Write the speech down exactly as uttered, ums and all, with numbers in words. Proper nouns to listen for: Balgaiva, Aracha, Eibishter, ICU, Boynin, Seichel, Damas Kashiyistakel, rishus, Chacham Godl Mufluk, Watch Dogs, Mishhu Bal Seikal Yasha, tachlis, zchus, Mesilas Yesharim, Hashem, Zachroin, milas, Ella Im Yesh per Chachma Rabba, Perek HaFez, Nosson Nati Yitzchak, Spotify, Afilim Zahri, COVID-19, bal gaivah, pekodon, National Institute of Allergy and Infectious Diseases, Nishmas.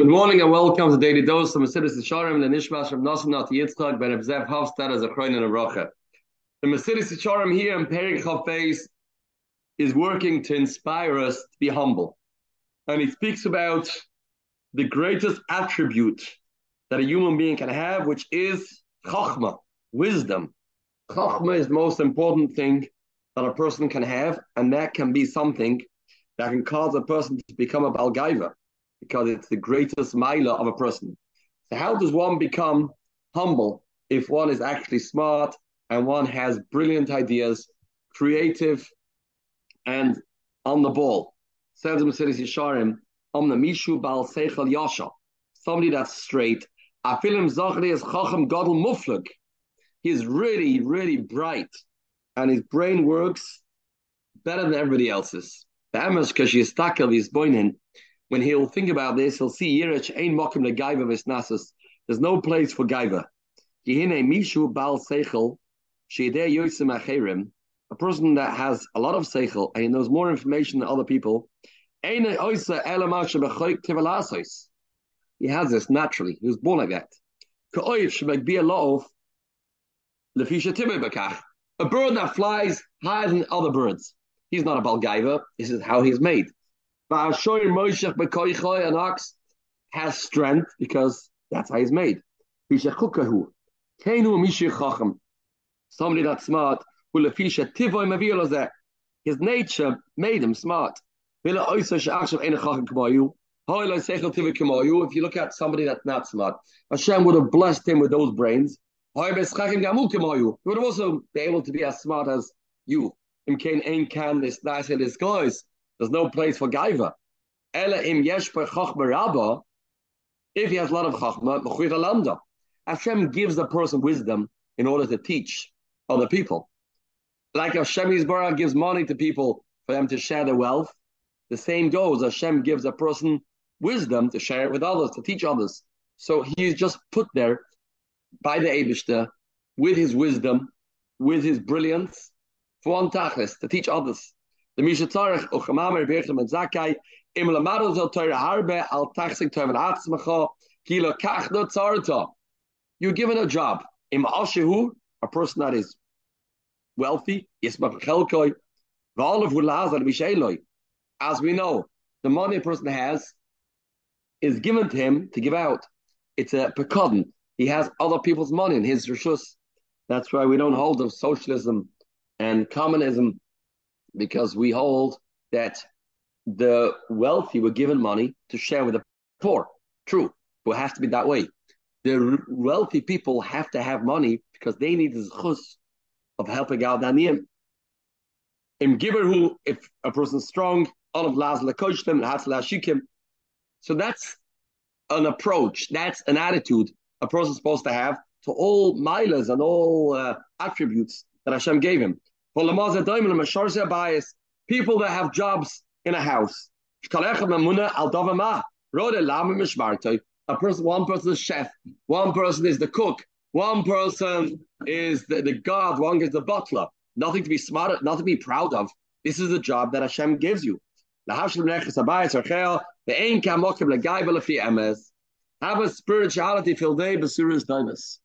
Good morning and welcome to the Daily Dose of Mesilas Yesharim, the Nishmas from Nosson Nati Yitzchak, Ben Ebzev Hofstad, Zachroin and Aracha. The Mesilas Yesharim here in Perek HaFez is working to inspire us to be humble. And he speaks about the greatest attribute that a human being can have, which is Chachma, wisdom. Chachma is the most important thing that a person can have, and that can be something that can cause a person to become a Balgaiva, because it's the greatest Maila of a person. So how does one become humble if one is actually smart and one has brilliant ideas, creative, and on the ball? Says Mesilas Yesharim, on the Mishhu Bal Seikal Yasha, somebody that's straight. Afilim Zahri is Chacham Godl Mufluk. He's really, really bright, and his brain works better than everybody else's. Damas Kashiyistakel is Boynin. When he'll think about this, he'll see Yirach ain mokim legaiva v'snasus. There's no place for gaiva. Kihine mishu bal seichel sheideh yotzim acherim. A person that has a lot of seichel and he knows more information than other people. He has this naturally. He was born like that. A bird that flies higher than other birds, he's not a bal gaivah. This is how he's made. An ox has strength because that's how he's made. Somebody that's smart, his nature made him smart. If you look at somebody that's not smart, Hashem would have blessed him with those brains. He would also be able to be as smart as you. There's no place for gaiva. Ella Im Yesh per Chachma Rabba. If he has a lot of chachma, Hashem gives the person wisdom in order to teach other people. Like Hashem Yisbara gives money to people for them to share their wealth, the same goes. Hashem gives a person wisdom to share it with others, to teach others. So he is just put there by the Eibishter with his wisdom, with his brilliance, for one tachlis, to teach others. The Mishatarach Uchamamir Birchim and Zakai, Imla Marozo Torah Harbe, Al Taxik Torah Atzmacha, Kilo Kachno Tsarta. You're given a job. Im Ashihu, a person that is wealthy, Yismach Chelkoi, Va'alav Hulazar Mishailoi. As we know, the money a person has is given to him to give out. It's a pekodon. He has other people's money in his rishus. That's why we don't hold of socialism and communism, because we hold that the wealthy were given money to share with the poor. True, but it has to be that way. The wealthy people have to have money because they need the zchus of helping out Daniyim. Im giver who, if a person's strong, all of laz lakoshtem lehats lashikim. So that's an approach. That's an attitude a person's supposed to have to all milas and all uh, attributes that Hashem gave him. People that have jobs in a house. A person, one person is chef, one person is the cook, one person is the, the guard, one is the butler. Nothing to be smart at, nothing to be proud of. This is the job that Hashem gives you. Have a spirituality filled day, Basuras Damas.